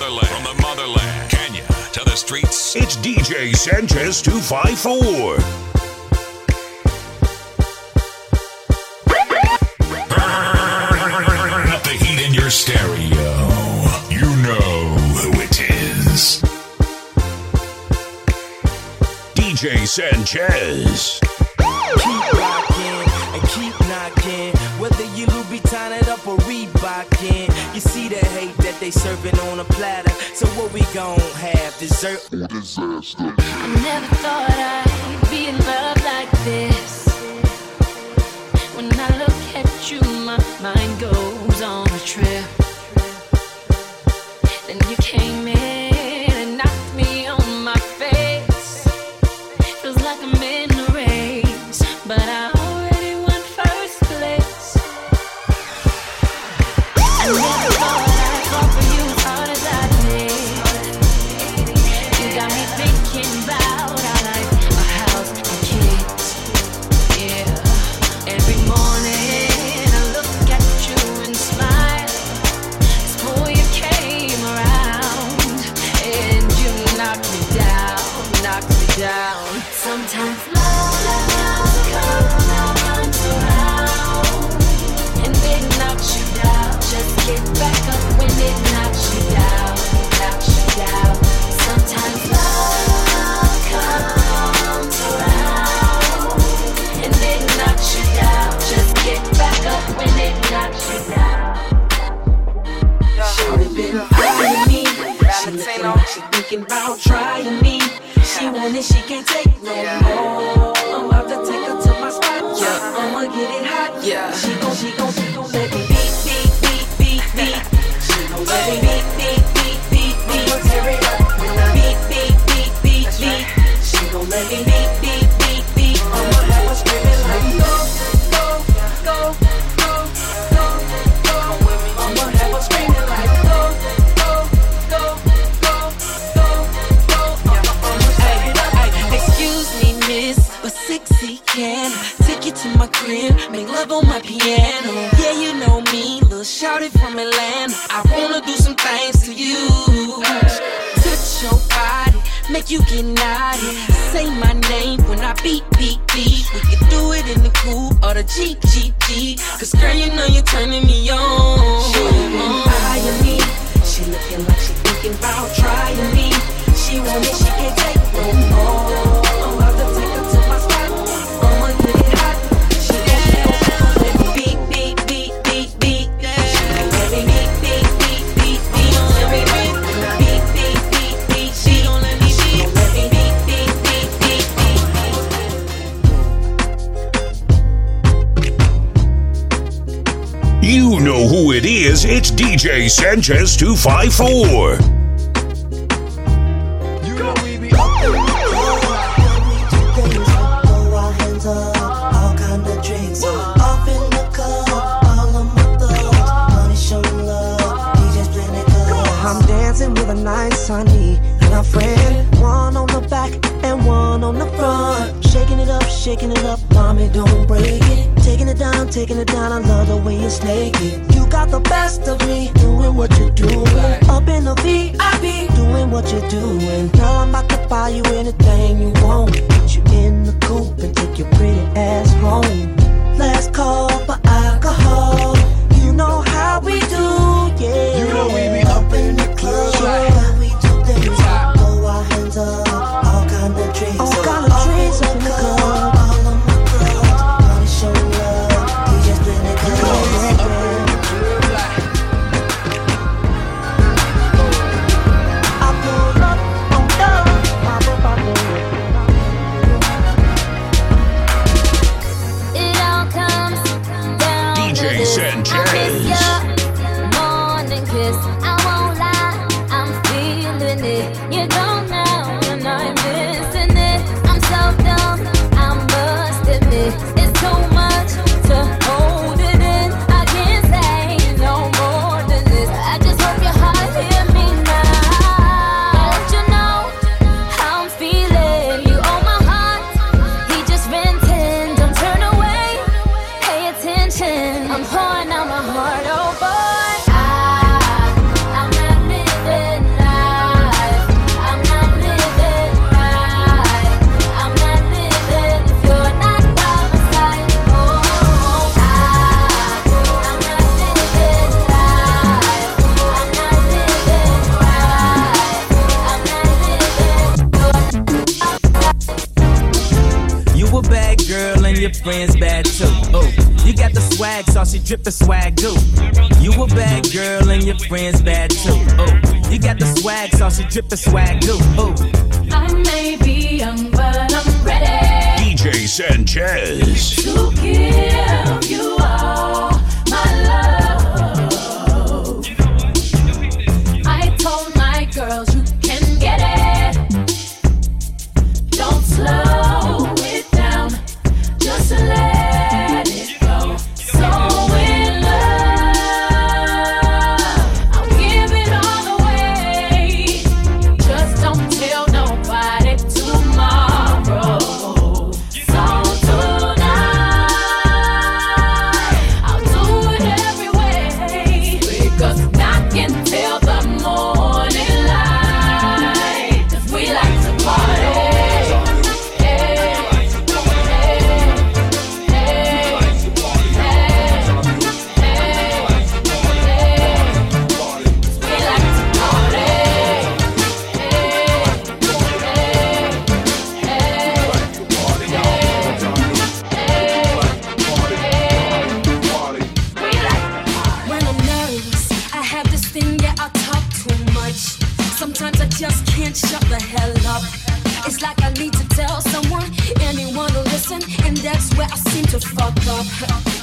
motherland, from the motherland, Kenya to the streets. It's DJ Sanchez 254. DJ Sanchez. Keep rocking and keep knocking, whether you Louboutin it up or Reebokin'. You see the hate that they serving on a platter. So what we gon' have, dessert or disaster? I never thought I'd be in love like this. When I look at you, my mind goes on a trip. Then you came in. She thinking about trying me. She want it, she can't take no more. I'm about to take her to my spot. Yeah, I'ma get it hot. Yeah, she gon' let me beat, beat, beat, beat, beat. She gon' let me beat, beat, beat, beat, beat. Tear it up when I beat, beat, beat, beat, beat. She gon' let me beat, beat, beat, beat. I'ma have her screaming like go, go, go, go, go, go. I'ma have her screaming like go, go, go. Can take you to my crib, make love on my piano. Yeah, you know me, little shorty from Atlanta. I wanna do some things to you. Touch your body, make you get naughty. Say my name when I beep, beep, beep. We can do it in the coupe or the Jeep, Jeep, Jeep. Cause girl, you know you're turning me on. She been eyeing me. She looking like she thinking about trying me. She want it, she can't take no more. I'm about to take her to my spot. You know who it is, it's DJ Sanchez 254. With a nice honey and our friend, one on the back and one on the front, shaking it up, mommy don't break it, taking it down, I love the way you snake it. You got the best of me, doing what you're doing, up in the VIP, doing what you're doing. Girl, I'm about to buy you anything you want, put you in the coupe and take your pretty ass home. Last call for alcohol, you know how we do, yeah. You know we be up in the club, yeah. We do things, throw our hands up, all kind of drinks, up in the club, all on my club, money show love, DJ spin it up, I pull up on love, it all comes down DJ Sanchez. I won't lie, I'm feeling it. You don't know when I'm missing it. I'm so dumb, I must admit. It's too much to hold it in. I can't say no more than this. I just hope your heart hear me now. I let you know how I'm feeling. You own my heart, he just renting. Don't turn away, pay attention. I'm pouring out my heart. friends bad too. Ooh, you got the swag sauce, you drippin' swag goo. You a bad girl and your friends bad too. Ooh, you got the swag sauce, you drippin' swag goo. Ooh, I may be young, but I'm ready. DJ Sanchez to give you all my love. I told my girls you can get it. Don't slow it down. Just let it go. So in love, I'll give it all away. Just don't tell nobody tomorrow. So tonight, I'll do it every way. Because not until the morning light. 'Cause we like to party.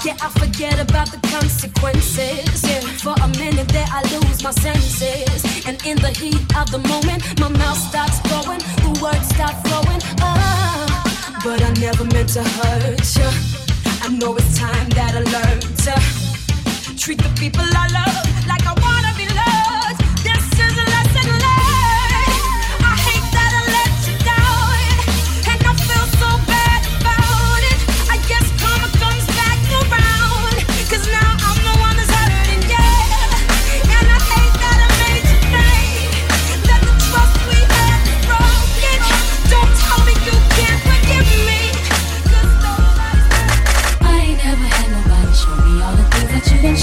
Yeah, I forget about the consequences. Yeah. For a minute there I lose my senses. And in the heat of the moment, my mouth stops going, the words stop flowing. Oh, but I never meant to hurt ya. I know it's time that I learned to treat the people I love like I wanna be loved. This is a lesson learned. I hate that I let you down, and I feel so bad.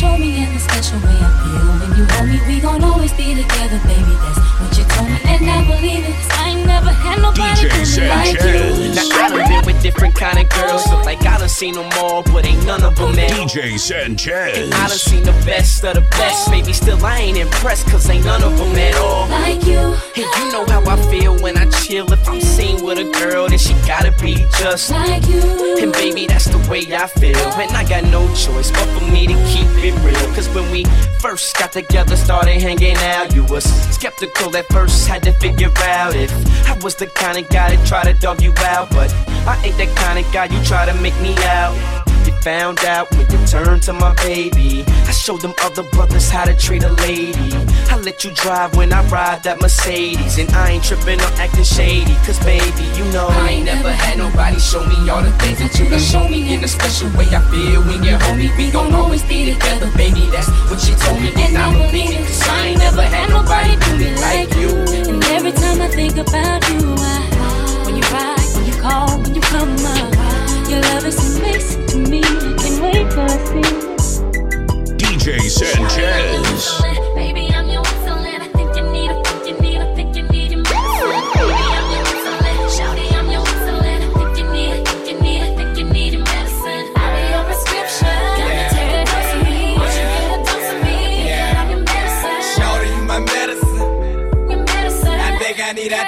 Show me in the special way I feel when you hold me. We gon' always be together, baby. That's what you told me, and I believe it. 'Cause I ain't never had nobody do me like you. Now I done been with different kind of girls, so like I done seen them all, but ain't none of them ever. DJ Sanchez. And I done seen the best of the best, baby. Still I ain't impressed, 'cause ain't none of them at all like you. And you know how I feel when I chill. If I'm seen with a girl, then she gotta be just like you. And baby, that's the way I feel, and I got no choice but for me to keep it real. 'Cause when we first got together, started hanging out, you was skeptical at first, had to figure out if I was the kind of guy that tried to dog you out. But I ain't that kind of guy you try to make me out. You found out when you turned to my baby. I showed them other brothers how to treat a lady. I let you drive when I ride that Mercedes, and I ain't tripping or acting shady. 'Cause baby, you know I ain't never had nobody show me all the things that you done show me. In a special way I feel when you're homie. We gon' always be together, baby. That's what you told me, and I believe it. 'Cause I ain't never had nobody do me like you. And every time I think about you, when you ride, when you call, when you come up, your love is amazing to me. Can't wait till I see DJ Sanchez. Baby, I'm your insulin. I think you need a, think you need a, think you need a. Baby, I'm your insulin. Shawty, I'm your insulin. I think you need a, think you need a, think you need a medicine. I'll be your prescription. Gotta take a dose of me. Won't you get a dose of me? Yeah, I'm your medicine. Shawty, you my medicine. Your medicine. I think I need my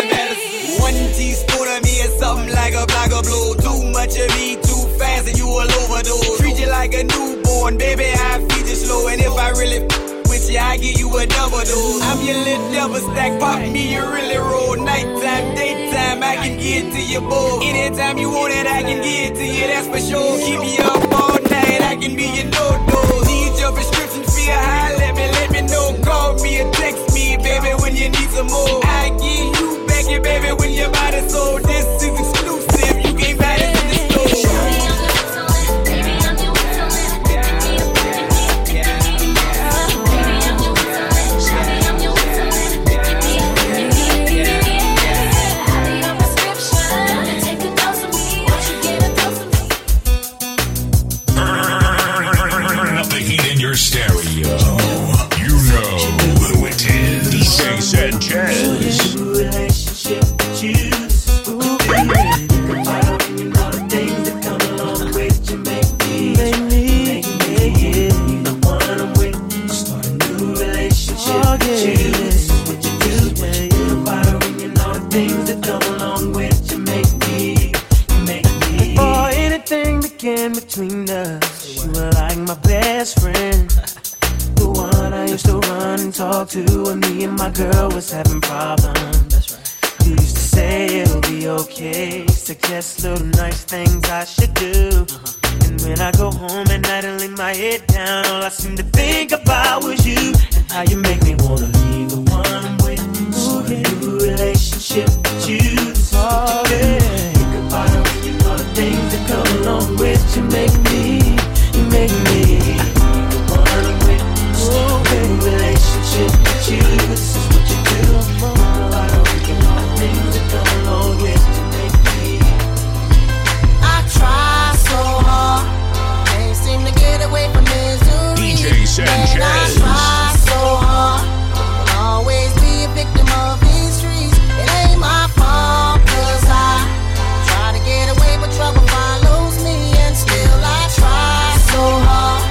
medicine. One teaspoon of me is something like a block of blue. Too much of me, too fast, and you will overdose. Treat you like a newborn, baby, I feed you slow. And if I really with you, I give you a double dose. I'm your little double stack, pop me, you really roll. Nighttime, daytime, I can get to you both. Anytime you want it, I can get to you, that's for sure. Keep me up all night, I can be your no-dose. Need your prescription, feel high, let me know. Call me or text me, baby, when you need some more. I give you you, baby, when your body's sold, this is exclusive. You can't buy this in the store. Shawty, I'm your insulin. Baby, I'm your insulin. Baby, I'm your insulin. Shawty, I'm your insulin. I be your prescription. Gotta take a dose of me. Won't you get a dose of me? Burn up the heat in your stereo. You know who it is. DJ Sanchez. weekend between us. You were like my best friend, the one I used to run and talk to when me and my girl was having problems. That's right. You used to say it'll be okay, suggest little nice things I should do. And when I go home at night and lay my head down, all I seem to think about was you and how you make me wanna be the one I'm with. So a new relationship with you, it's all good. Think about it when you know the things that come along with. You make me the one I'm with. So a new relationship with you, this is what you do. Think about it when you know the things that come along with. You make me. I try so hard, can't seem to get away from misery. DJ Sanchez. And I try so hard, I'll always be a victim of these streets. It ain't my fault, cause I try to get away, but trouble follows me. And still I try so hard,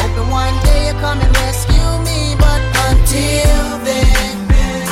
hoping one day you'll come and rescue me. But until then,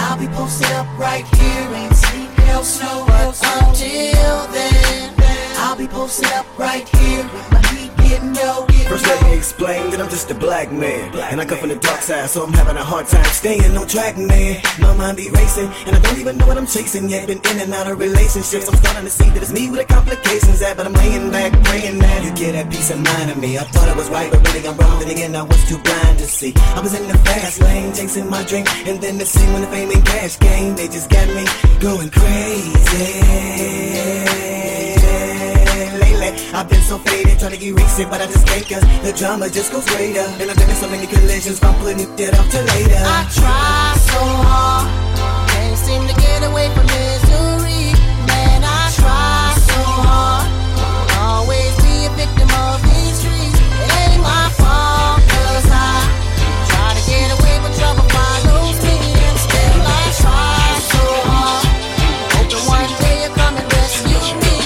I'll be posted up right here. Ain't sleep, hell, snow, but until then, I'll be posted up right here with my heat getting low. First let me explain that I'm just a black man, and I come from the dark side, so I'm having a hard time staying on track, man. My mind be racing, and I don't even know what I'm chasing yet. Been in and out of relationships, I'm starting to see that it's me with the complications at. But I'm laying back, praying that you get that peace of mind of me. I thought I was right, but really I'm wrong. Then again, I was too blind to see. I was in the fast lane, chasing my dream, and then the scene when the fame and cash came, they just got me going crazy. I've been so faded, trying to erase it, but I just can't, cause the drama just goes greater. And I've been in so many collisions, I'm putting it off till later. I try so hard, can't seem to get away from misery. Man, I try so hard, always be a victim of these streets. It ain't my fault, cause I try to get away, but trouble follows me. And still I try so hard, hoping one day you'll come and rescue me.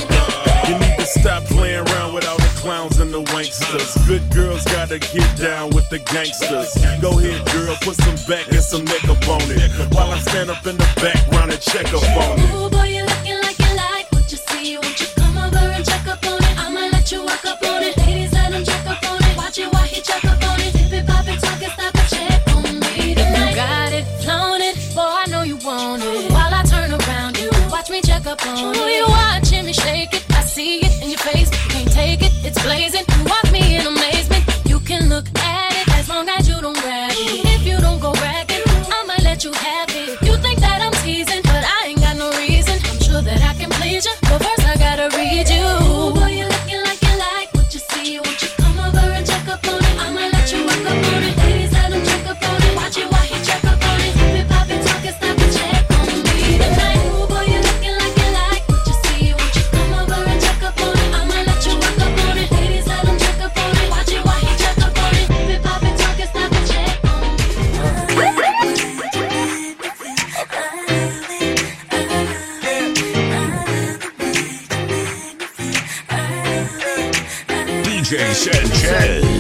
Stop playing around with all the clowns and the wanksters. Good girls gotta get down with the gangsters. Go ahead, girl, put some back and some neck up on it, while I stand up in the background and check up on it. Ooh, boy, you're looking like you like what you see. Won't you come over and check up on it? I'ma let you walk up on it. Ladies, let him check up on it. Watch it while he check up on it. Dip it, pop it, talk it, stop it, check on me tonight. If you got it, flown it, boy, I know you want it. While I turn around you, watch me check up on it. Ooh, you watching me shake it. See it in your face, can't take it, it's blazing. You want me in amazement, you can look at it as long as you don't grab it. If you don't go bragging, I might let you have it. You think that I'm teasing, but I ain't got no reason. I'm sure that I can please you, but first I gotta read you. Ooh, boy, you're looking like you like what you see. Won't you come over and check up on it? I might let you walk up on it. Ladies, let him check up on it. Watch it while he check up on it. Hip it, pop it, talk it, stop it, check on me tonight. Ooh, boy, you're looking like you like what you see.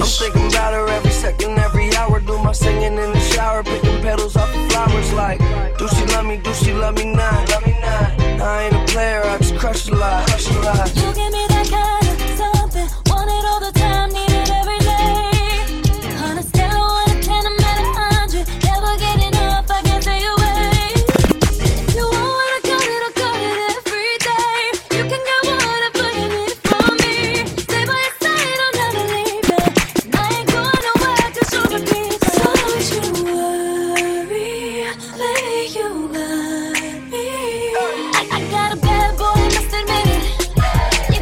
I'm thinking about her every second, every hour. Do my singing in the shower, picking petals off the flowers. Like, do she love me not? I ain't a player, I just crush a lot. You give me that kind of something, want it all the time, need it every day. On a scale of 1 to 10, I'm at 100, never get enough, I can't stay away. If you want what I got it every day. You can get whatever you need from me. Stay by your side, I'll never leave it. And I ain't going nowhere, cause you're the beat. Don't you worry, lay you got me. I got a bad boy, must admit it.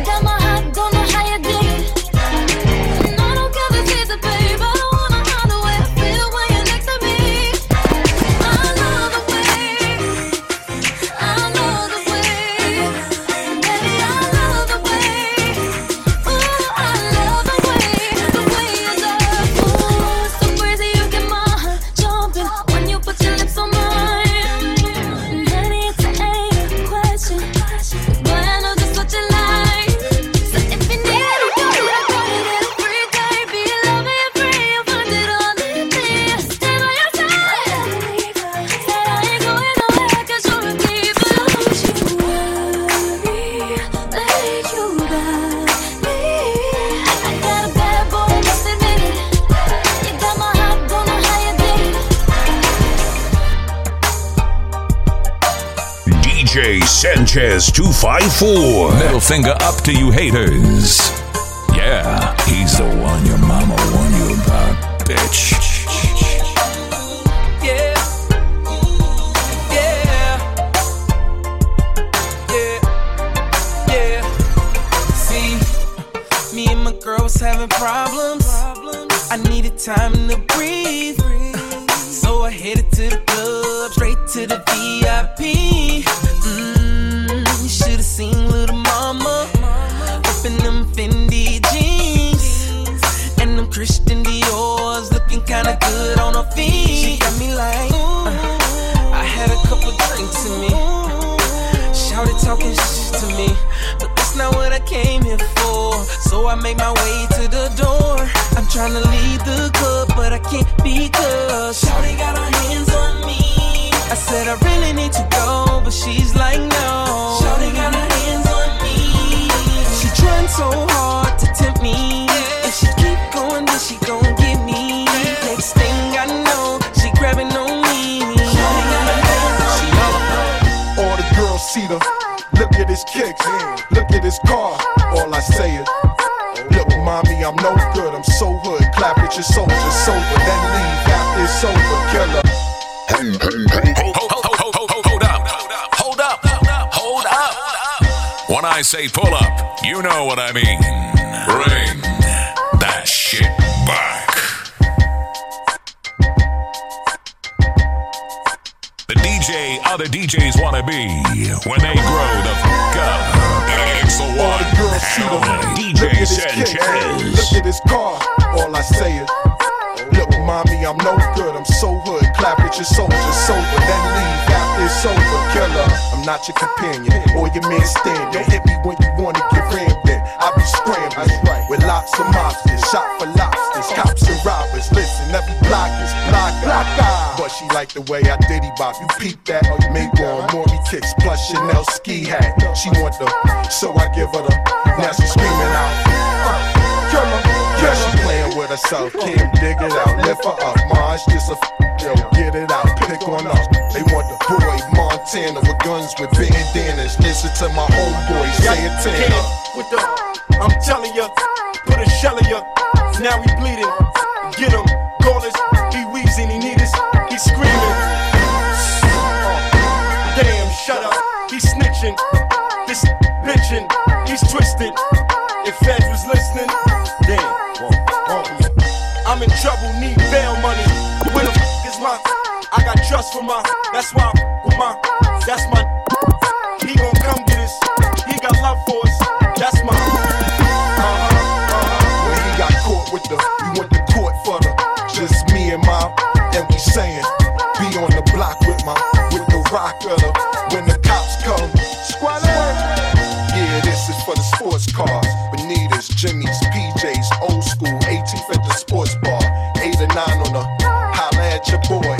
Sanchez 254. Middle finger up to you haters. Yeah, he's the one your mama warned you about, bitch. Yeah. Yeah. Yeah. Yeah. See, me and my girls having problems. I needed time to breathe. So I headed to the club, straight to the VIP. Should've seen little mama ripping them Fendi jeans and them Christian Dior's, looking kinda good on her feet. She got me like, I had a couple drinks in me. Shouted talking shit to me, but that's not what I came here for. So I made my way to the door. I'm tryna leave the club, but I can't because Shawty got her hands on me. I said I really need to go, but she's like no. Shawty got her hands on me. She trying so hard to tempt me. Yeah. If she keep going, then she gon' get me. Yeah. Next thing I know, she grabbing on me. Shawty got her hands on me. All the girls see her. Look at his kicks. Look at his car. All I say is, look, mommy, I'm no good. I'm so hood. Clap at your soldier, sober. Then leave after it's over. Killer. Hey, hey, hey. Hold up. When I say pull up, you know what I mean. Bring that shit back. The DJ other DJs wanna be when they grow the fuck up. It's the one DJ Sanchez. Look at his car. All I say is, look, mommy, I'm no good. I'm so hood. Clap at your soldier, sober. Then leave after it's over. Killer, I'm not your companion or your man stand. Don't hit me when you wanna get rammed in. I be scrambling with lots of mobsters, shot for lobsters, cops and robbers. Listen, every block is block. But she like the way I diddy bop. You peep that, or you make one Maury kicks plus Chanel ski hat. She want the, so I give her the. Now she screaming out, killer. Yeah, she playing with herself, can't dig it out. Lift her up, Mars just a yo, get it out, pick on up. They want the boy Montana with guns with bandanas. Listen to my old boy Santana. With the, I'm telling ya, put a shell in ya. Now he bleeding, get him, call us. He wheezing, he need us, he screaming. Damn, shut up, he's snitching, this bitching, he's twisted. If Fed was listening, damn. I'm in trouble, need bail money. Where the f*** is my? I got trust for my. That's why I f*** with my. That's my. He gon' come get us. He got love for us. That's my. When he got caught with the, you went to court for the. Just me and mom, and we saying, be on the block with my, with the rock of the. When the cops come, squad. Yeah, this is for the sports cars, Bonitas, Jimmy's, PJs, old school, 18th at the sports bar, 8 or 9 on the holla at your boy.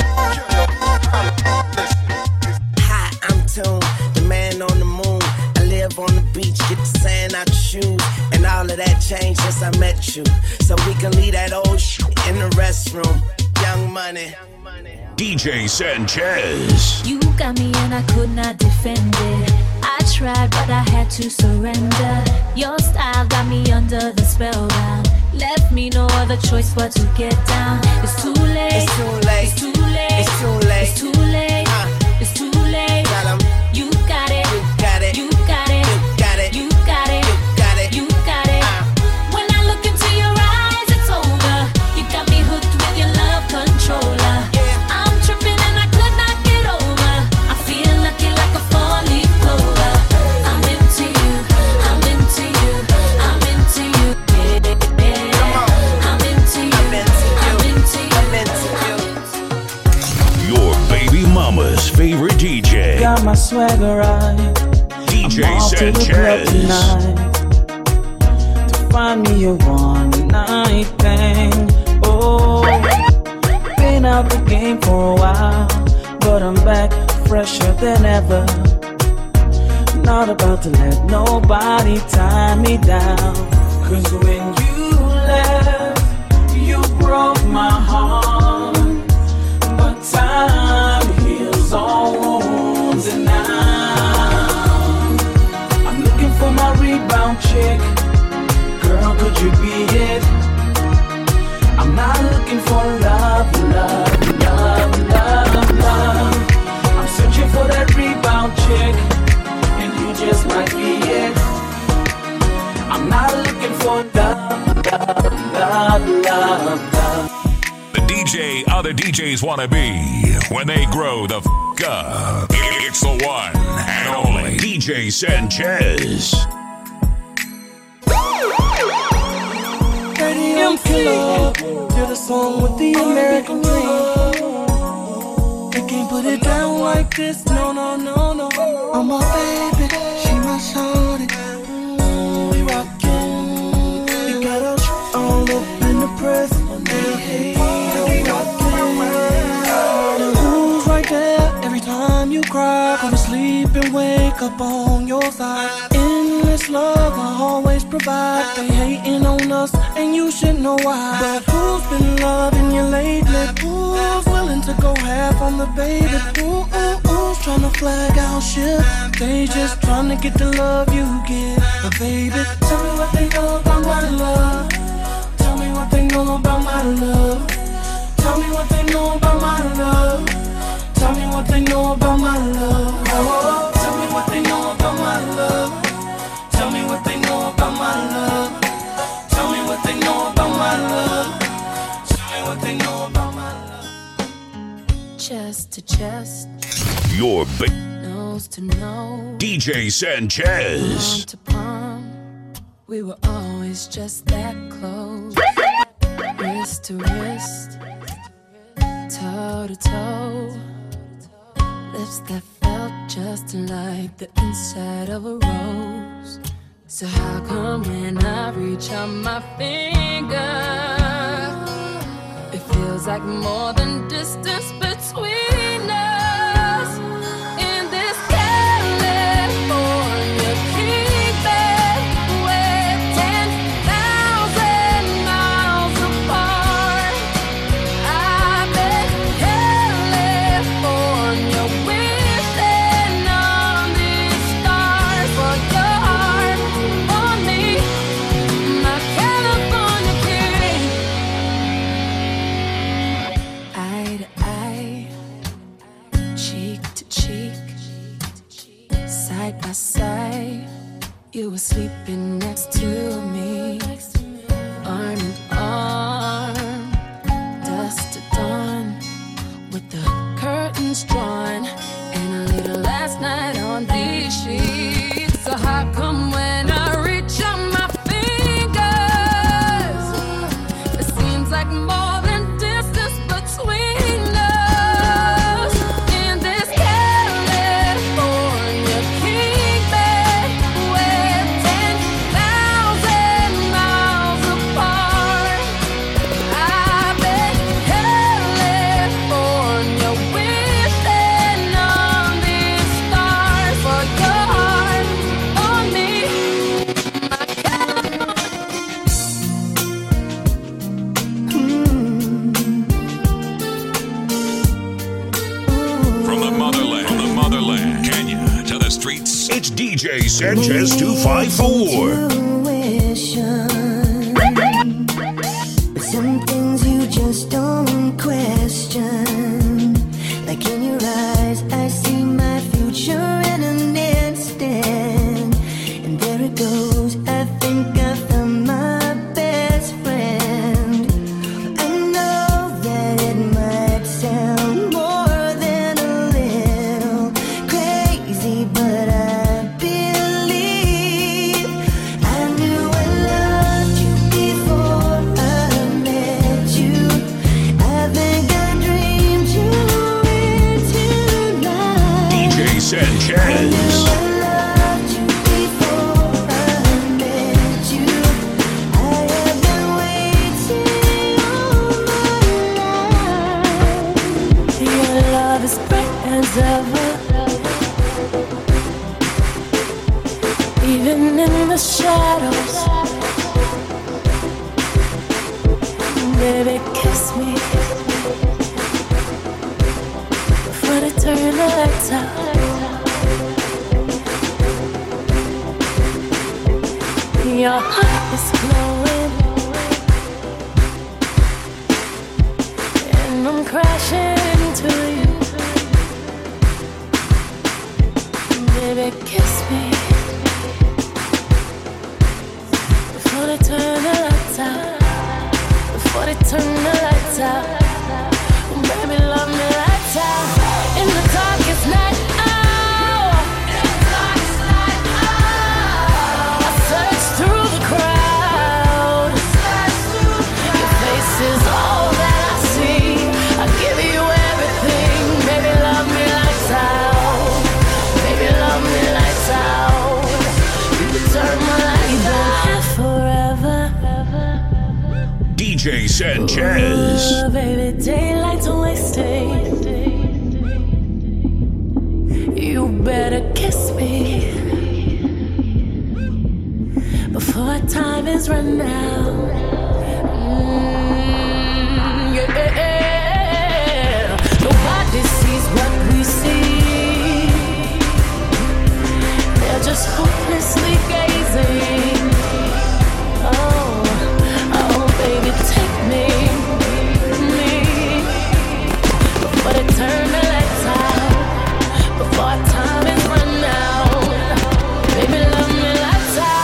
Hi, I'm Tune, the man on the moon. I live on the beach, get the sand out your shoes, and all of that changed since I met you. So we can leave that old shit in the restroom. Young Money. DJ Sanchez. You got me and I could not defend it. I tried, but I had to surrender. Your style got me under the spellbound. Left me no other choice but to get down. It's too late. It's too late. It's too late. It's too late. It's too late. It's too late. You got it. You got it. You got it. You got it. You got it. You got it. You got it. When I look into your eyes, it's over. You got me hooked with your love controller. I'm tripping and I could not get over. I feel lucky like a falling clover. I'm into you. I'm into you. I'm into you. I'm into you. I'm into you. I'm into you. Your baby mama's favorite DJ. Got my swagger right. DJ Sanchez. To find me a one night thing. Oh, been out the game for a while, but I'm back fresher than ever. Not about to let nobody tie me down. Cause when you left, you broke my heart. But time heals all wounds, and now looking for love, love, love, love, love. The DJ other DJs want to be when they grow the f*** up. It's the one and only DJ Sanchez. Killer, to the song with the American dream. They can't put it down like this, no, no, no, no. I'm my baby, she my shorty. We rockin', you got us all up in the press. Hey, we rockin'. The who's right there, every time you cry. Go to sleep and wake up on your side. Endless love, I always provide. They hating on us, and you should know why. But who's been loving you lately? Who's willing to go half on the baby? Ooh, ooh, ooh's tryna flag out shit. They just tryna get the love you give. But baby, tell me what they know about my love. Tell me what they know about my love. Tell me what they know about my love. Tell me what they know about my love. Oh, tell me what they know about my love. Tell me what they know about my love. Chest to chest, your big nose to nose. DJ Sanchez. Palm to palm, we were always just that close. Wrist to wrist, toe to toe. Lips that felt just like the inside of a rose. So how come when I reach out my finger, it feels like more than distance between us? In this California heatwave, we're 10,000 miles apart. I bet California wishing on these stars for your. By side, you were sleeping next to me, arm in arm, dusk to dawn, with the curtains drawn, and I laid last night on these sheets. So how come when I reach out my fingers, it seems like more than distance between? It's DJ Sanchez 254. But some things you just don't question. Like in your eyes, I see my future in an instant. And there it goes, I think I found my best friend. I know that it might sound more than a little crazy, but even in the shadows, baby, kiss me before they turn the lights out. Your heart is glowing, and I'm crashing into you. Baby, kiss me. What DJ Sanchez. Ooh, baby, daylight's wasted. You better kiss me before time is run out. Nobody sees what we see. They're just hopelessly gazing. Oh, oh, baby, take me before they turn the lights out, before time is run out. Baby, love me lights out.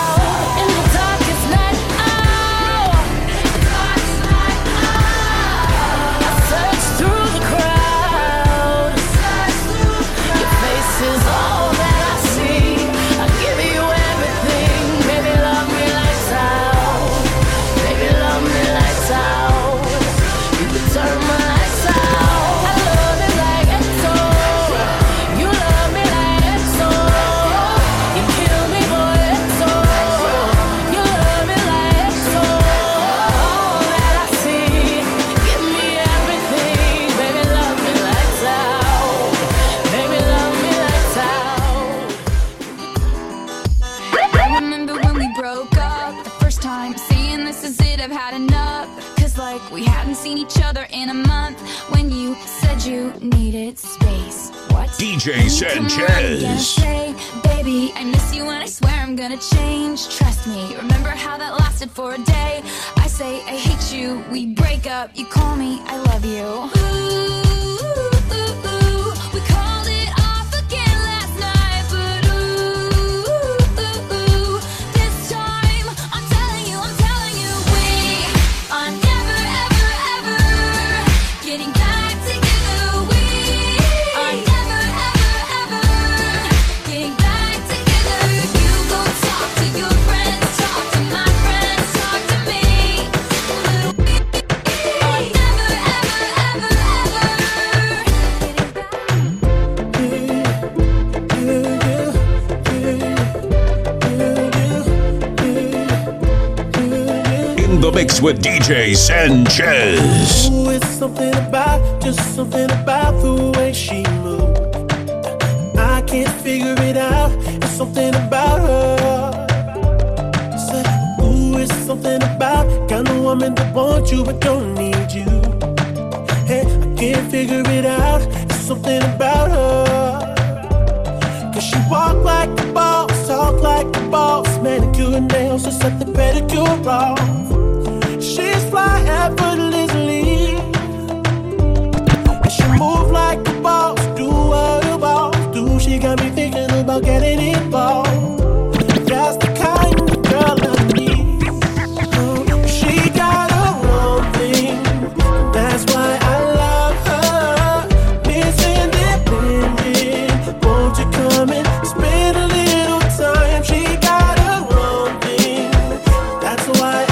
DJ Sanchez. Say, baby, I miss you and I swear I'm gonna change. Trust me, remember how that lasted for a day. I say I hate you, we break up. You call me, I love you. Ooh, ooh, ooh. We called it off again last night, but ooh, ooh, ooh. This time, I'm telling you, we are never, ever, ever getting back. The mix with DJ Sanchez. Ooh, it's something about, just something about the way she moves. I can't figure it out. It's something about her. Say, ooh, it's something about kind of woman that wants you but don't need you. Hey, I can't figure it out. It's something about her. Cause she walk like the boss, talk like the boss, manicure and nails, just set the pedicure off. She's fly effortlessly. And she move like a boss, do what a boss do. She got me thinking about getting involved. That's the kind of girl I need. She got a one thing, that's why I love her. It's independent. Won't you come and spend a little time? She got a one thing, that's why I love her.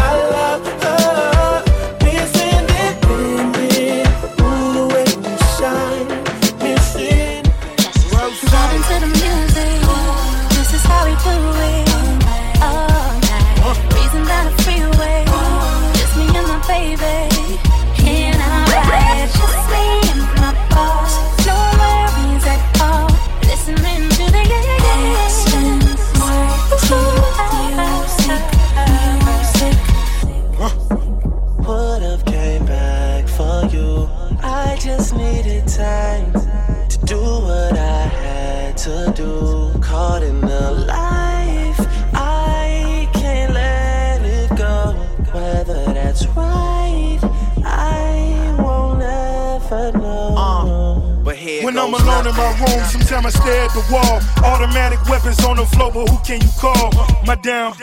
I'm alone in my room, sometimes I stare at the wall. Automatic weapons on the floor, but who can you call? My down,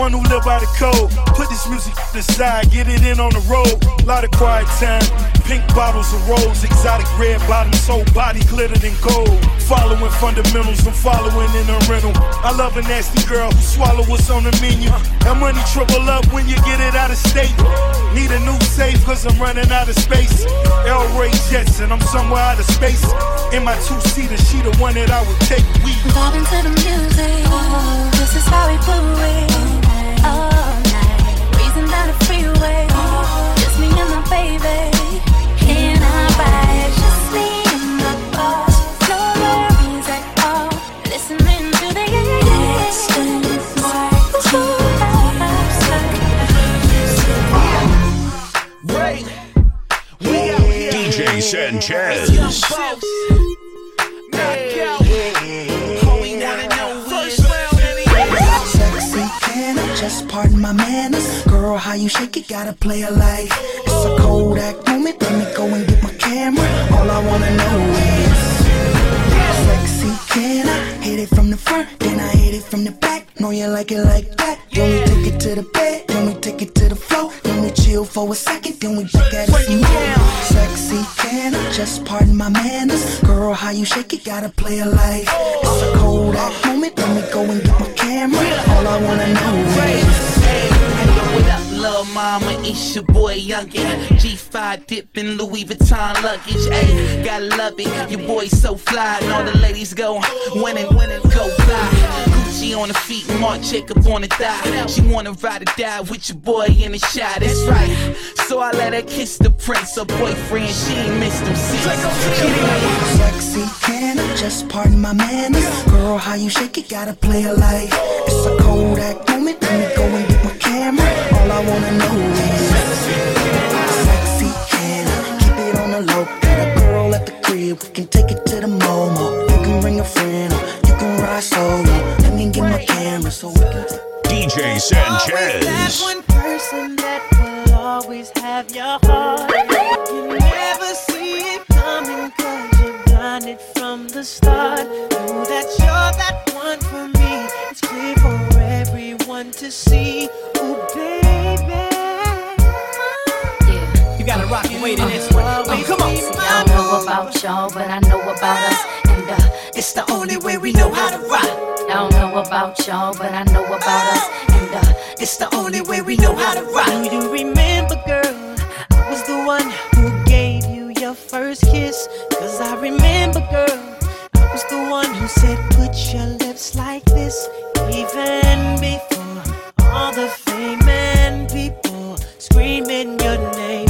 one who live by the code. Put this music to the side, get it in on the road. Lot of quiet time, pink bottles of rose. Exotic red bottoms, whole body glittered in gold. Following fundamentals, I'm following in a rental. I love a nasty girl who swallow what's on the menu. That money triple up when you get it out of state. Need a new safe cause I'm running out of space. El Ray Jetson, I'm somewhere out of space. In my two-seater, she the one that I would take. We vibing to the music. Oh, this is how we do it. All night, reason down the freeway. Oh, DJ Sanchez. Just pardon my manners. Girl, how you shake it, gotta play it like it's a Kodak moment, let me go and get my camera. All I wanna know is sexy, can I hit it from the front, then I hit it from the back. Know you like it like that. Then we take it to the bed, then we take it to the floor, then we chill for a second, then we back at it some more. Sexy, can I just pardon my manners. Girl, how you shake it, gotta play it like it's a Kodak moment, let me go and get my camera. All I wanna know is mama, it's your boy Youngin. G5 dipping, Louis Vuitton luggage. Ayy, gotta love it. Your boy so fly, and all the ladies go winning, go fly. Gucci on the feet, Marc Jacob on the thigh. She wanna ride or die with your boy in the shot. That's right. So I let her kiss the prince, her boyfriend. She ain't missed him since. Sexy, can I just pardon my manners? Girl, how you shake it? Gotta play it like it's a Kodak moment. Let me go and get my camera. All I wanna know is sexy, can I keep it on the low? Got a girl at the crib, we can take it to the Momo. You can bring a friend, or you can ride solo. Let me get my camera so we can. DJ Sanchez. Always that one person that will always have your heart. You never see it coming 'cause you've done it from the start. Know that you're that one for me. It's clear for everyone to see. Oh, baby. Gotta rock and wait in this one. Come on. I don't know about y'all, but I know about us. And it's the only way we know how to rock. I don't know about y'all, but I know about us. And it's the only way we know how to rock. Do you remember, girl? I was the one who gave you your first kiss. 'Cause I remember, girl, I was the one who said, put your lips like this. Even before all the fame and people screaming your name.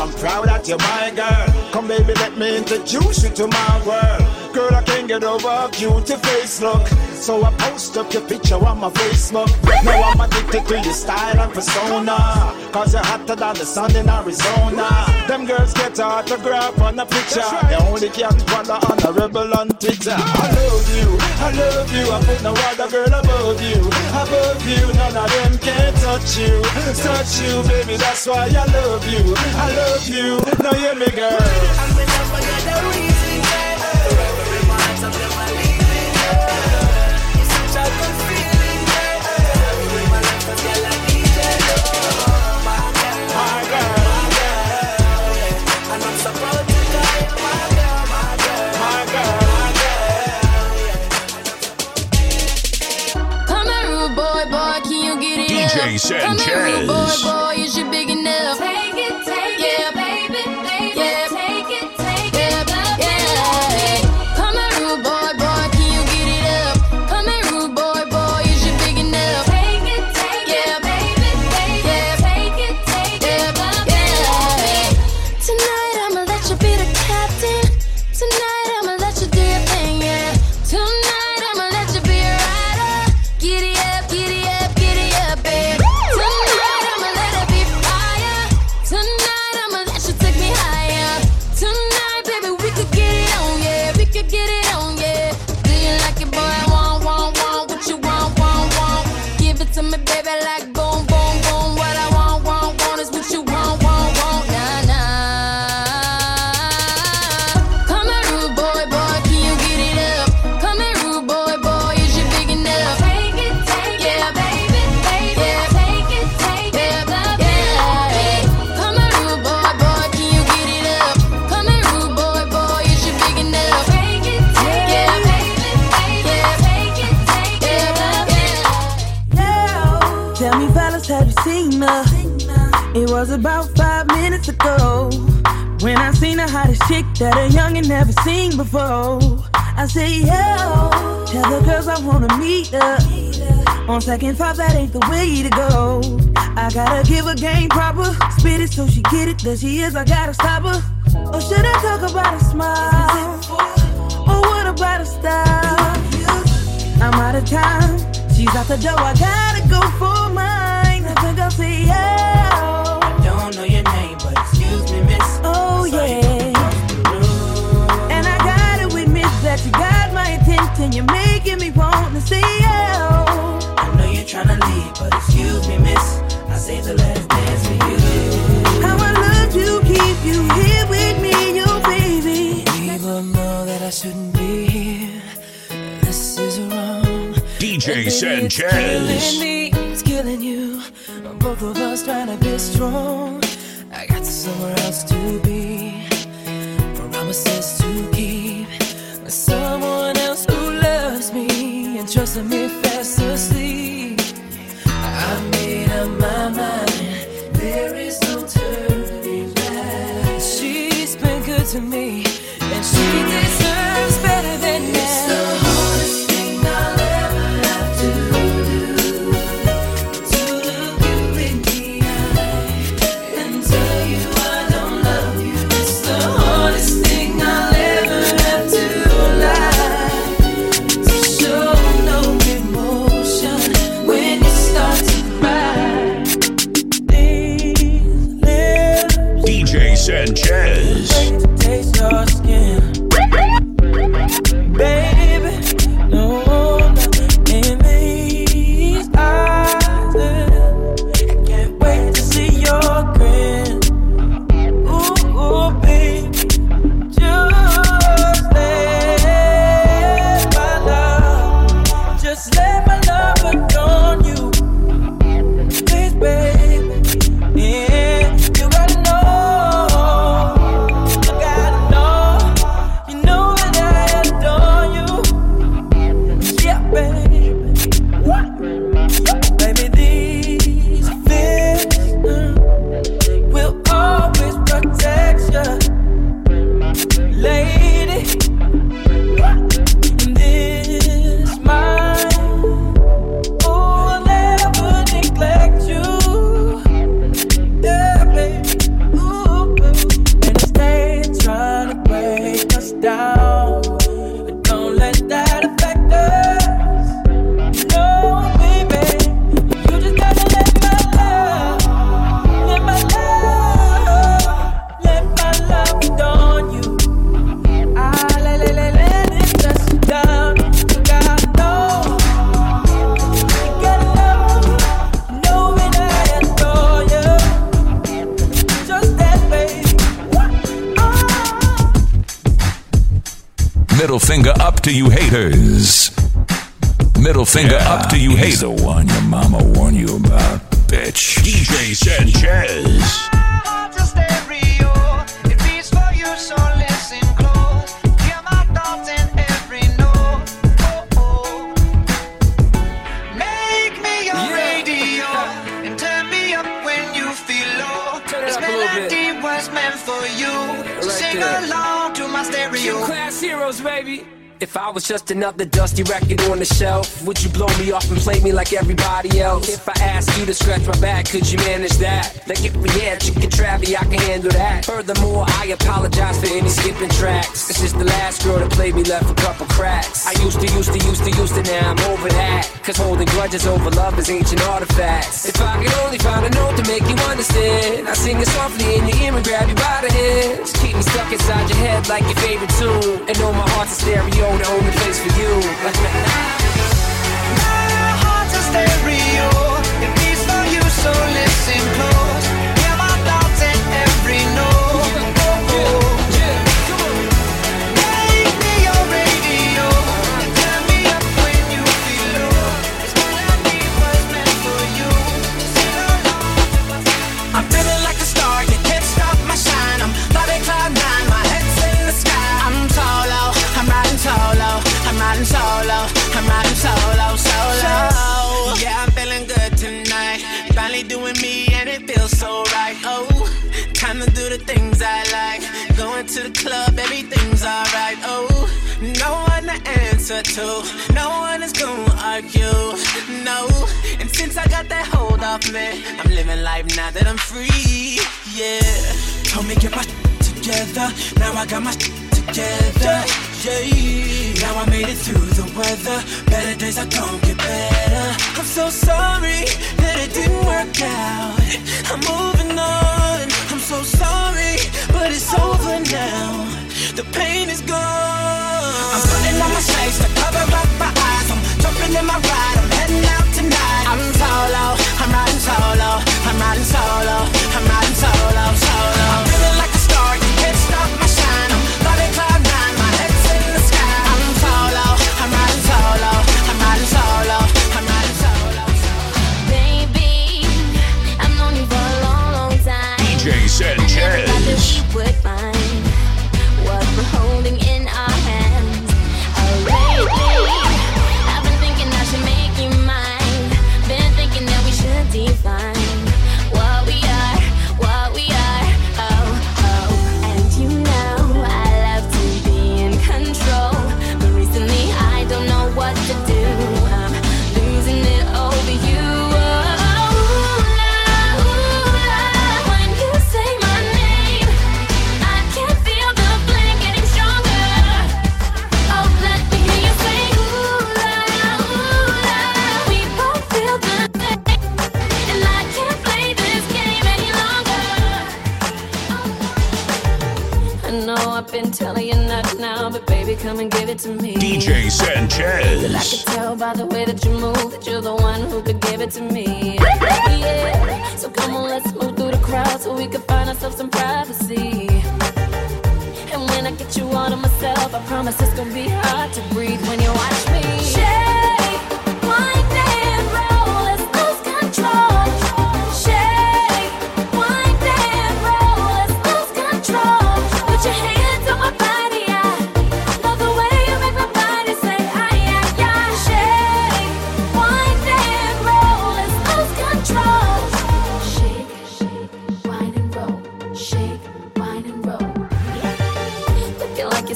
I'm proud that you're my girl. Come baby, let me introduce you to my world. Girl, I can't get over a beauty face look. So I post up your picture on my Facebook. Now I'm addicted to your style and persona. 'Cause you're hotter than the sun in Arizona. Them girls get an autograph on a picture. They only can't follow honorable on Twitter. I love you, I love you. I put no other girl above you. Above you, none of them can touch you. Touch you, baby, that's why I love you. I love you, now hear me, girl. I'm in love for the reason, girl. Forever reminds of them I'm leaving, girl. It's such a good feeling, girl. Every way my life was girl, I need you, girl. My girl, my girl, my girl, yeah. And I'm so proud to call you my girl, my girl, my girl, my girl, yeah. Come here, rude boy, boy, can you get it up? DJ Sanchez. Come here, rude boy, boy, is you big enough? had you seen her? It was about 5 minutes ago when I seen the hottest chick that a youngin' never seen before. I said, yo, tell the girls I wanna meet her. On second thought, that ain't the way to go. I gotta give her game proper. Spit it so she get it, there she is, I gotta stop her. Or should I talk about a smile? Or what about a style? I'm out of time, she's out the door, I gotta go for mine. I think I'll say yeah. I don't know your name, but excuse me, miss. Oh yeah, and I gotta admit that you got my attention. You're making me want to say yeah. I know you're trying to leave, but excuse me, miss. I saved the last dance for you. How I love to keep you here with me, you baby. We both know that I shouldn't be here. This is wrong. DJ Sanchez. It's killing me, it's killing you. Both of us trying to be strong. I got somewhere else to be. Promises to keep. Someone else who loves me and trusts me fast asleep. I made up my mind. There is no turning back. She's been good to me and she deserves better than now. He's the one your mama warned you about, bitch. DJ Sanchez. If I was just another dusty record on the shelf, would you blow me off and play me like everybody else? If I asked you to scratch my back, could you manage that? Like if we had chicken travi, I can handle that. Furthermore, I apologize for any skipping tracks. This is the last girl that played me, left a couple cracks. I used to, now I'm over that. Cause holding grudges over love is ancient artifacts. If I could only find a note to make you understand, I sing it softly in your ear and grab you by the hands. Keep me stuck inside your head like your favorite tune, and know my heart's a stereo, the only place for you. My heart's a stereo. It beats for you, so listen close. Hear my thoughts in every note. Make me your radio. Turn me up when you feel low. It's gonna be what's meant for you. Sit alone. I'm feeling like a star. You can't stop my shine. I'm flooding cloud nine. My head's in the sky. I'm tall. I'm riding solo, I'm riding solo, I'm riding solo, solo. good too. No one is gonna argue, no. And since I got that hold off me, I'm living life now that I'm free, yeah. Told me get my together, now I got my together, yeah. Now I made it through the weather, better days are gonna get better. I'm so sorry that it didn't work out, I'm moving on. I'm so sorry, but it's over now, the pain is gone. I'm putting on my shades to cover up my eyes, I'm jumping in my ride, I'm heading out tonight. I'm solo, I'm riding solo, I'm riding solo, I'm riding solo, solo. I'm feeling like a star, you can't stop my shine, I'm loving cloud nine, my head's in the sky. I'm solo, I'm riding solo, I'm riding solo, I'm riding solo, solo. Baby, I've known you for a long, long time. DJ Sanchez. I never thought that we would find what we're holding in our hands. Oh baby, I've been thinking I should make you mine. Been thinking that we should define. Telling you not now, but baby, come and give it to me. DJ Sanchez. But I can tell by the way that you move that you're the one who could give it to me. Yeah. So come on, let's move through the crowd so we can find ourselves some privacy. And when I get you all to myself, I promise it's gonna be hard to breathe when you watch me. Shake, wind and roll, let's lose control. Shake, wind and roll, let's lose control. Put your hands.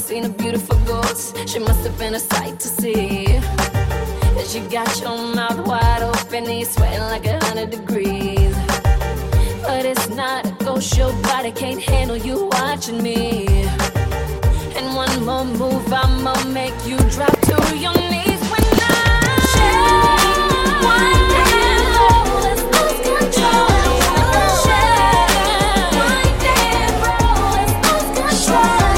Seen a beautiful ghost, she must have been a sight to see. She got your mouth wide open and you're sweating like 100 degrees. But it's not a ghost, your body can't handle you watching me. And one more move, I'ma make you drop to your knees when I shake, wind and roll, let's lose control. Shake, wind and roll, let's lose control.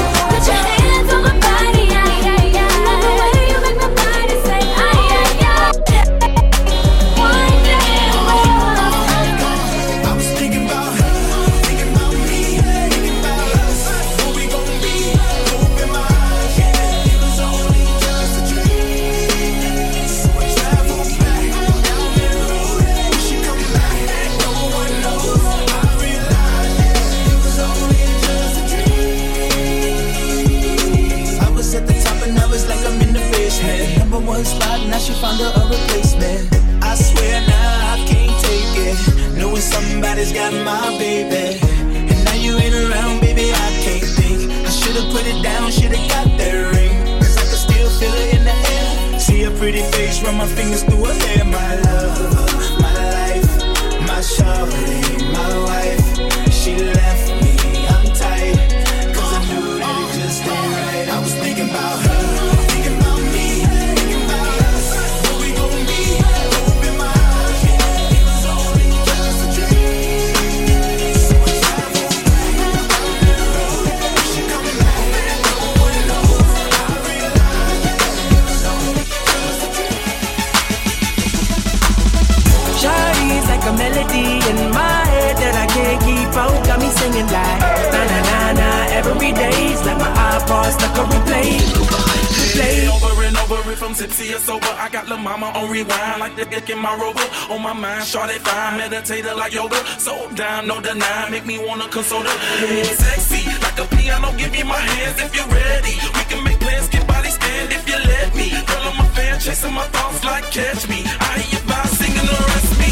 Meditator like yoga, so down, no deny, make me wanna console her. Hey, sexy, like a piano, give me my hands if you're ready. We can make plans, get body stand if you let me. Girl, I'm a fan, chasing my thoughts like catch me. I hear you by singing the rest me.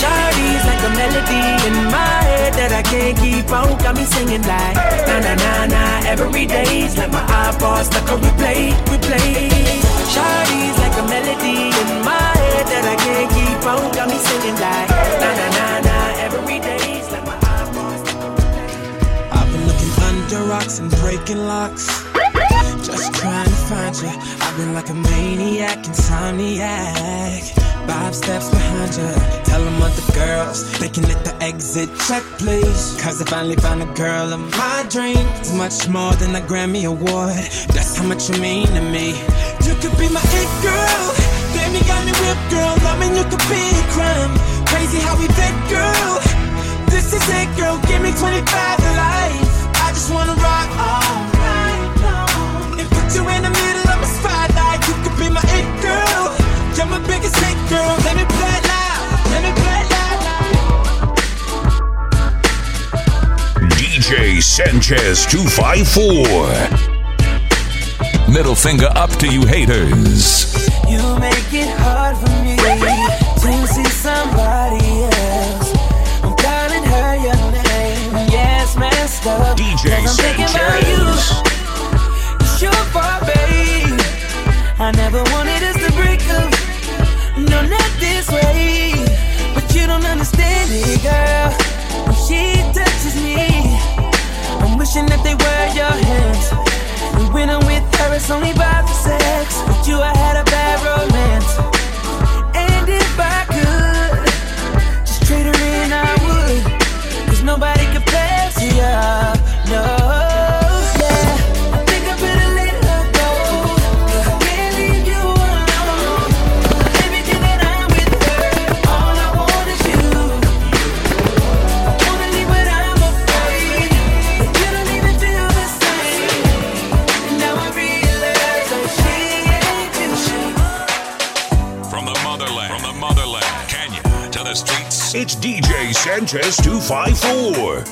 Shawty's like a melody in my head that I can't keep on, got me singing like na na na na every day's like my eyeballs like a replay, replay. Shawty's like a melody in my head that I can't keep on. Got me singing like na na na na. Every day's like my eyeballs. I've been looking under rocks and breaking locks, just trying to find you. I've been like a maniac, insomniac. 5 steps behind ya, tell them other girls they can hit the exit check, please. Cause I finally found a girl of my dreams. Much more than a Grammy award, that's how much you mean to me. You could be my it girl, damn you got me whipped girl. I mean you could be a crime, crazy how we fit girl. This is it girl, give me 25 to life. I just wanna rock all night long and put you in the middle of my spotlight. You could be my it girl, you're my biggest hit, girl. Let me play it loud. Let me play it loud. DJ Sanchez 254. Middle finger up to you haters. You make it hard for me to see somebody else. I'm calling her your name. Yes, messed up. DJ Sanchez. It's your fault, babe. I never wanted us to break up. No, not this way. But you don't understand it, girl. When she touches me, I'm wishing that they were your hands. And when I'm with her, it's only about the sex. With you, I had a bad romance. And if I could just trade her in, I would. Cause nobody could pass you up, no. It's DJ Sanchez 254.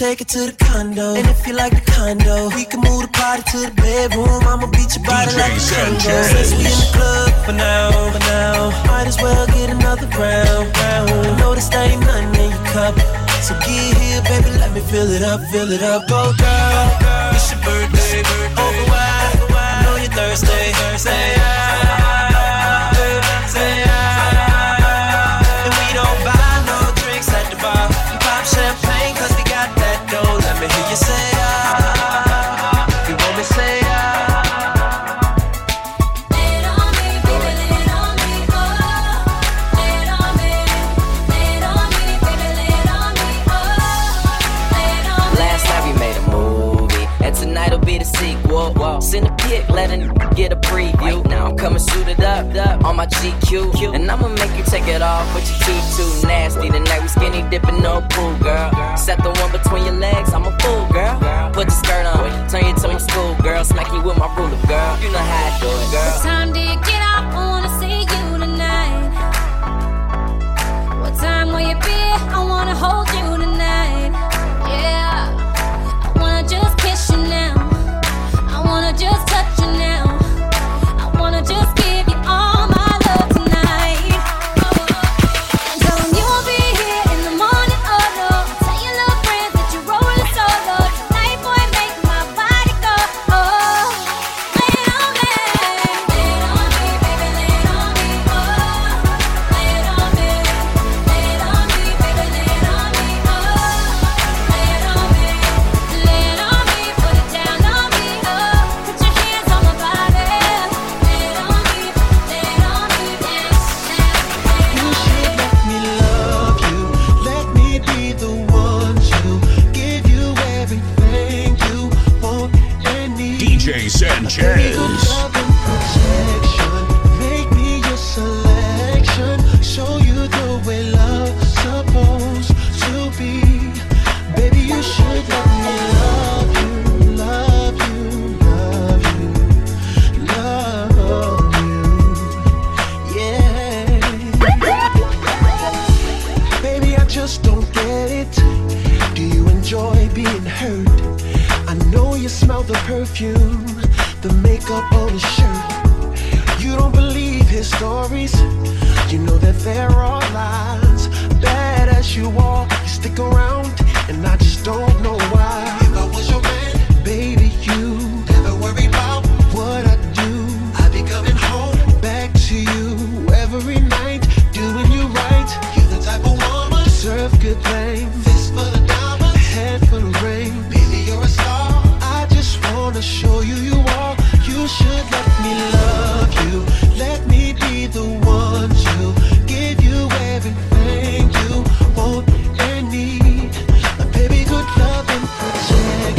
Take it to the condo, and if you like the condo, we can move the party to the bedroom. I'ma beat your body DJ like a Congo. Since we in the club for now, might as well get another round. I know this ain't nothing in your cup, so get here, baby, let me fill it up. Oh girl, it's your birthday, over wide. I know you're Thursday. let a get a preview. Right now I'm coming suited up on my GQ. And I'ma make you take it off with your teeth too nasty. Tonight we skinny dipping no pool, girl. Set the one between your legs, I'm a fool, girl. Put the skirt on, turn you to your school, girl. Smack you with my ruler, girl. You know how I do it, girl. What time did you get up? I wanna see you tonight. What time will you be? I wanna hold you tonight. Yeah, I wanna just kiss you now. I wanna just touch you now. I wanna just give you all my love tonight. And tell them you'll be here in the morning, oh no. Tell your little friends that you're rolling solo. Tonight, boy, make my body go, oh. Lay it on me, baby, lay it on me, oh. Lay it on me, lay it on me, baby, lay it on me, oh. Lay it on me, put it down on me, oh. Put your hands on my body. Lay it on me, now. You should let me love you. Let me be the one to give you everything you want and need. DJ Sanchez. Love and protection. Make me your selection. Show you the way love's supposed to be. Baby, you should let me love you, love you, love you, love you. Yeah. Baby, I just don't get it. Do you enjoy being hurt? I know you smell the perfume, the makeup on his shirt. You don't believe his stories. You know that there are lies. Bad as you are, you stick around, and I just don't know why. If I was your man, baby, you never worry about what I do. I'd be coming home back to you every night, doing you right. You're the type of woman deserve good fame. Fist full of diamonds, head full of rain. Baby, you're a star. I just wanna show you you are. You should let me love you. Let me be the one to give you everything you want and need. Baby, good love and protection.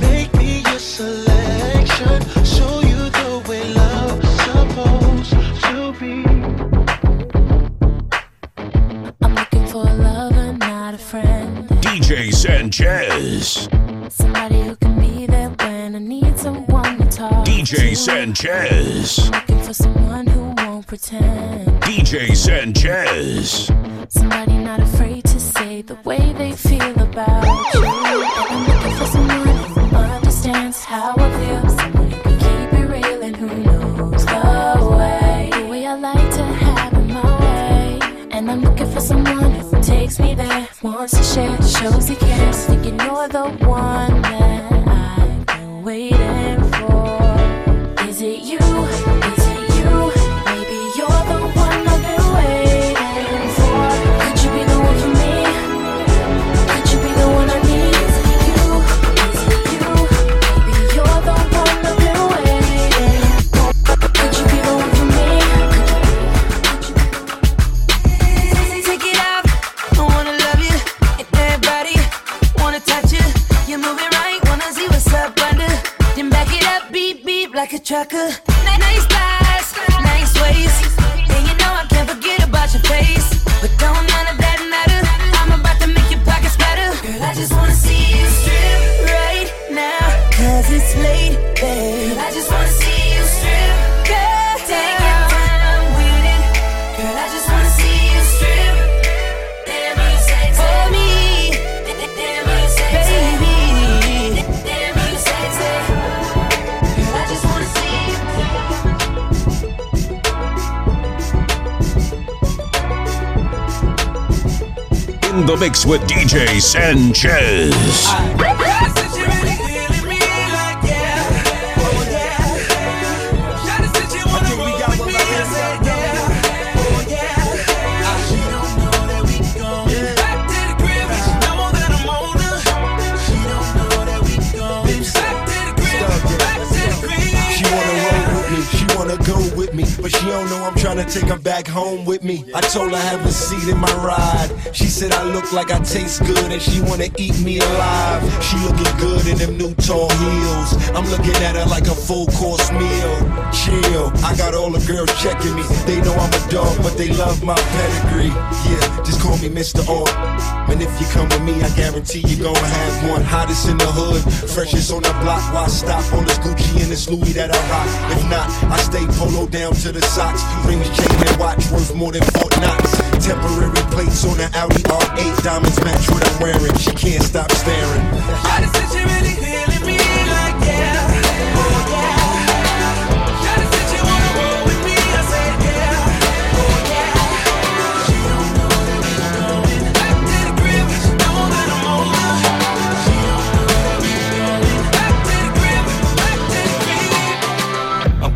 Make me your selection. Show you the way love's supposed to be. I'm looking for a lover, not a friend. DJ Sanchez. Somebody who can be there when I need someone to talk to. DJ Sanchez. I'm looking for someone who won't pretend. DJ Sanchez. Somebody not afraid to say the way they feel about you. I'm looking for someone who understands how I feel. Someone who can keep it real and who knows the way I like to have it my way. And I'm looking for someone who takes me there, wants to share, shows he cares. Thinking you're the one that I've been waiting for. Is it you? Is it you? Maybe you're the one I've been waiting for. Could you be the one for me? Could you be the one I need? Is it you? Is it you? Maybe you're the one I've been waiting for. Could you be the one for me? Take it off. I wanna love you. And everybody wanna touch you. You're moving right. Wanna see what's up under. Then back it up. Beep beep like a trucker. Nice thighs, nice ways. And you know I can't forget about your face. But don't none of that matter. I'm about to make your pockets better. Girl, I just wanna see you strip right now. Cause it's late, babe. Girl, I just wanna see you strip. Girl, take your time with it. Girl, I just wanna see you strip. Damn, you sexy. For me. Damn, you sexy. Baby. Damn, you sexy. Girl, I just wanna see you. In the mix with DJ Sanchez. She wanna roll with me, she wanna go with me, but She don't know I'm trying to take her back home with me. I told her I have a seat in my ride. She said I look like I taste good and she wanna eat me alive. She looking good in them new tall heels. I'm looking at her like a full course meal. Chill, I got all the girls checking me. They know I'm a dog, but they love my pedigree. Yeah, just call me Mr. O. And if you come with me, I guarantee you gonna have one. Hottest in the hood, freshest on the block. Why stop on this Gucci and this Louis that I rock? If not, I stay polo down to the socks. Rings, chain, and watch worth more than Fort Knox. Temporary plates on the Audi R8. Diamonds match what I'm wearing. She can't stop staring. I just said she really feeling me like yeah.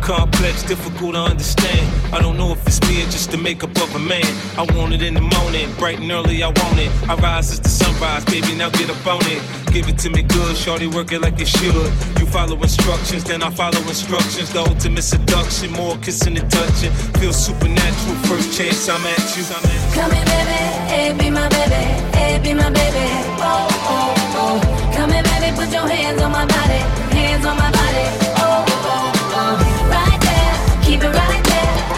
Complex, difficult to understand. I don't know if it's me or just the makeup of a man. I want it in the morning, bright and early I want it. I rise as the sunrise, baby, now get up on it. Give it to me good, shawty work it like it should. You follow instructions, then I follow instructions. The ultimate seduction, more kissing and touching. Feel supernatural, first chance I'm at you. Come here, baby, hey, be my baby. Hey, be my baby, oh, oh, oh. Come here, baby, put your hands on my body. Hands on my body, oh, oh. Keep it right there. I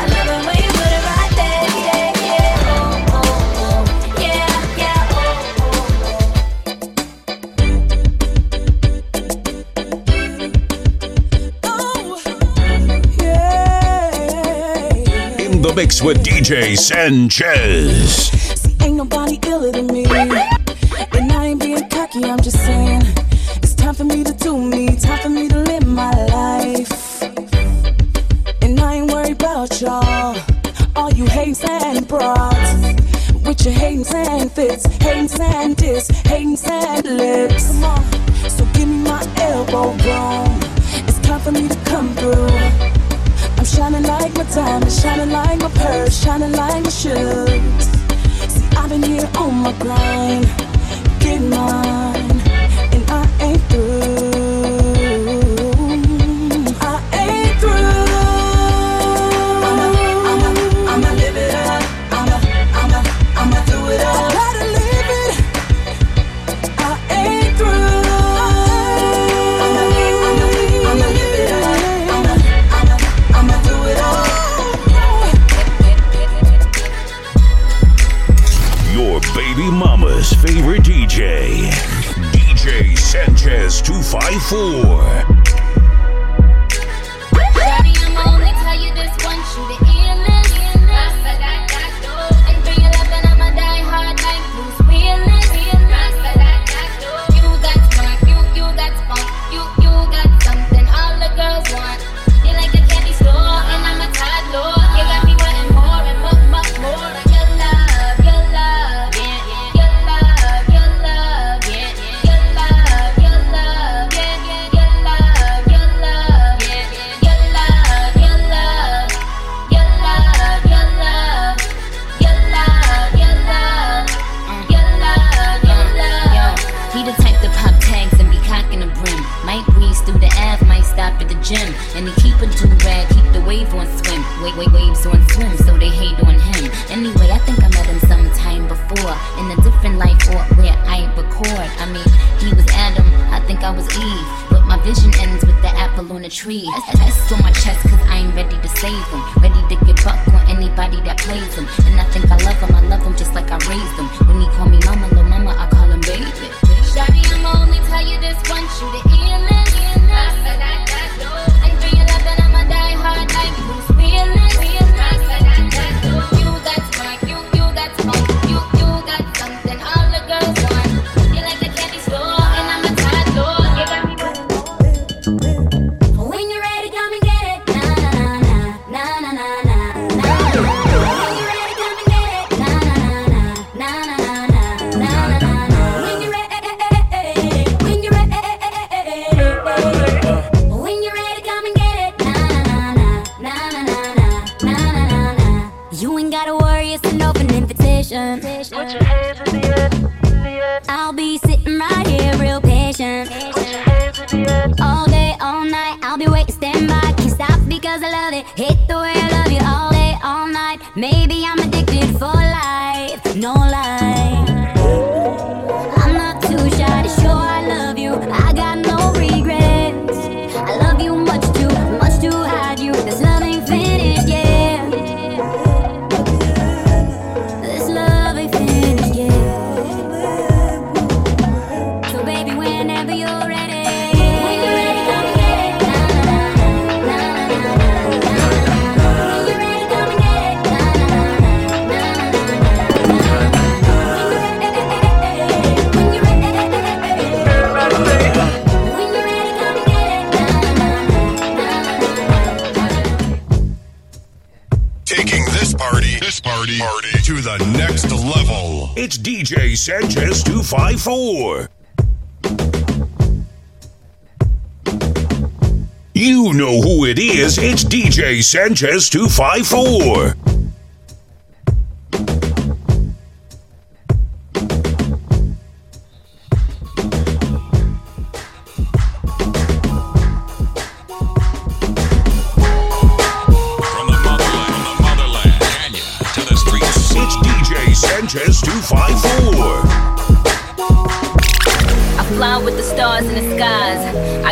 love it when you put it right there. Yeah, yeah, oh, oh, oh. Yeah, yeah, oh, oh. Oh, yeah. In the mix with DJ Sanchez. See, ain't nobody iller than me. And I ain't being cocky, I'm just saying. It's time for me to do me. Time for me to live my life. I ain't worried about y'all. All you haters and broads, with your haters and fits, haters and diss, haters and lips. Come on. So give me my elbow room. It's time for me to come through. I'm shining like my diamonds, shining like my purse, shining like my shoes. See, I've been here on my grind, get mine, and I ain't through. Favorite DJ, DJ Sanchez 254. All day, all night, I'll be waiting, stand by. Can't stop because 'cause I love it. Hate the way I love you all day, all night. Maybe I'm addicted for life, no lie. I'm not too shy to show I love you. I got no regrets. I love you much to hide you. This love ain't finished yet. This love ain't finished yet. So baby, whenever you're ready. Party to the next level. It's DJ Sanchez 254. You know who it is. It's DJ Sanchez 254. Sanchez 254. I fly with the stars in the skies. I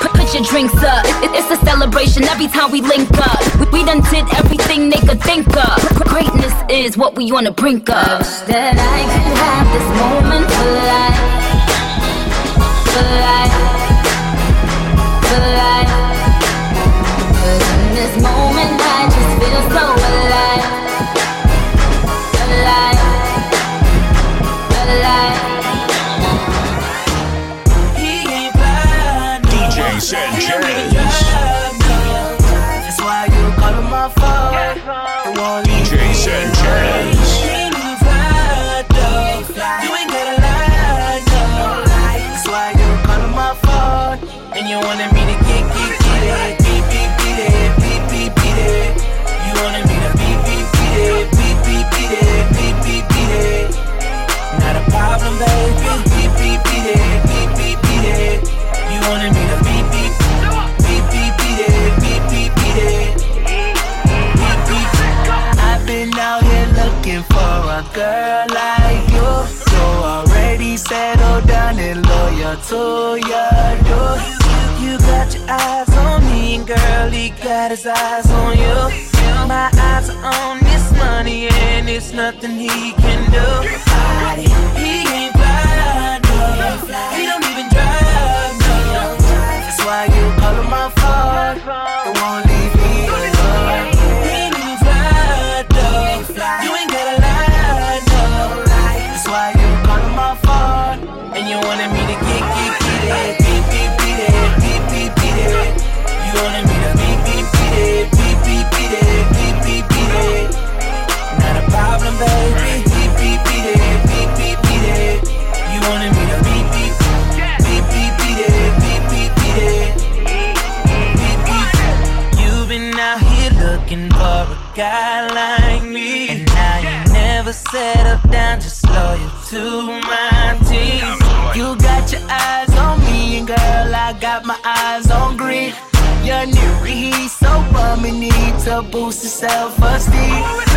Put your drinks up, it's a celebration every time we link up. We done did everything they could think of. Greatness is what we on the brink of. I wish that I could have this moment for life. For life. For life. 'Cause in this moment I just feel so alive. Alive. Alive. DJ Sanchez. That's why you call him my phone. DJ Sanchez. You ain't gotta lie, no. That's why you're calling my phone, and you wanted me to get it, beat it. You wanted me to beat it. Not a problem, baby. Beat it. You wanted me to beat it. Been out here looking for a girl like you. So already settled down and loyal to your dude. You got your eyes on me and girl, he got his eyes on you. My eyes are on this money and it's nothing he can do. He ain't fly, no. He don't even drive, no. That's why you call him my phone. It won't leave me alone. You ain't gotta lie, no. That's why you called my phone, and you wanted me to get it. Beat it. You wanted me to beat it. Beat it. Not a problem, baby. Beat it. You wanted me to beat it. You've been out here looking for a guy like me. Settle down, just loyal to my team. You got your eyes on me, and girl, I got my eyes on green. Your new he's so bummy, need to boost your self-esteem.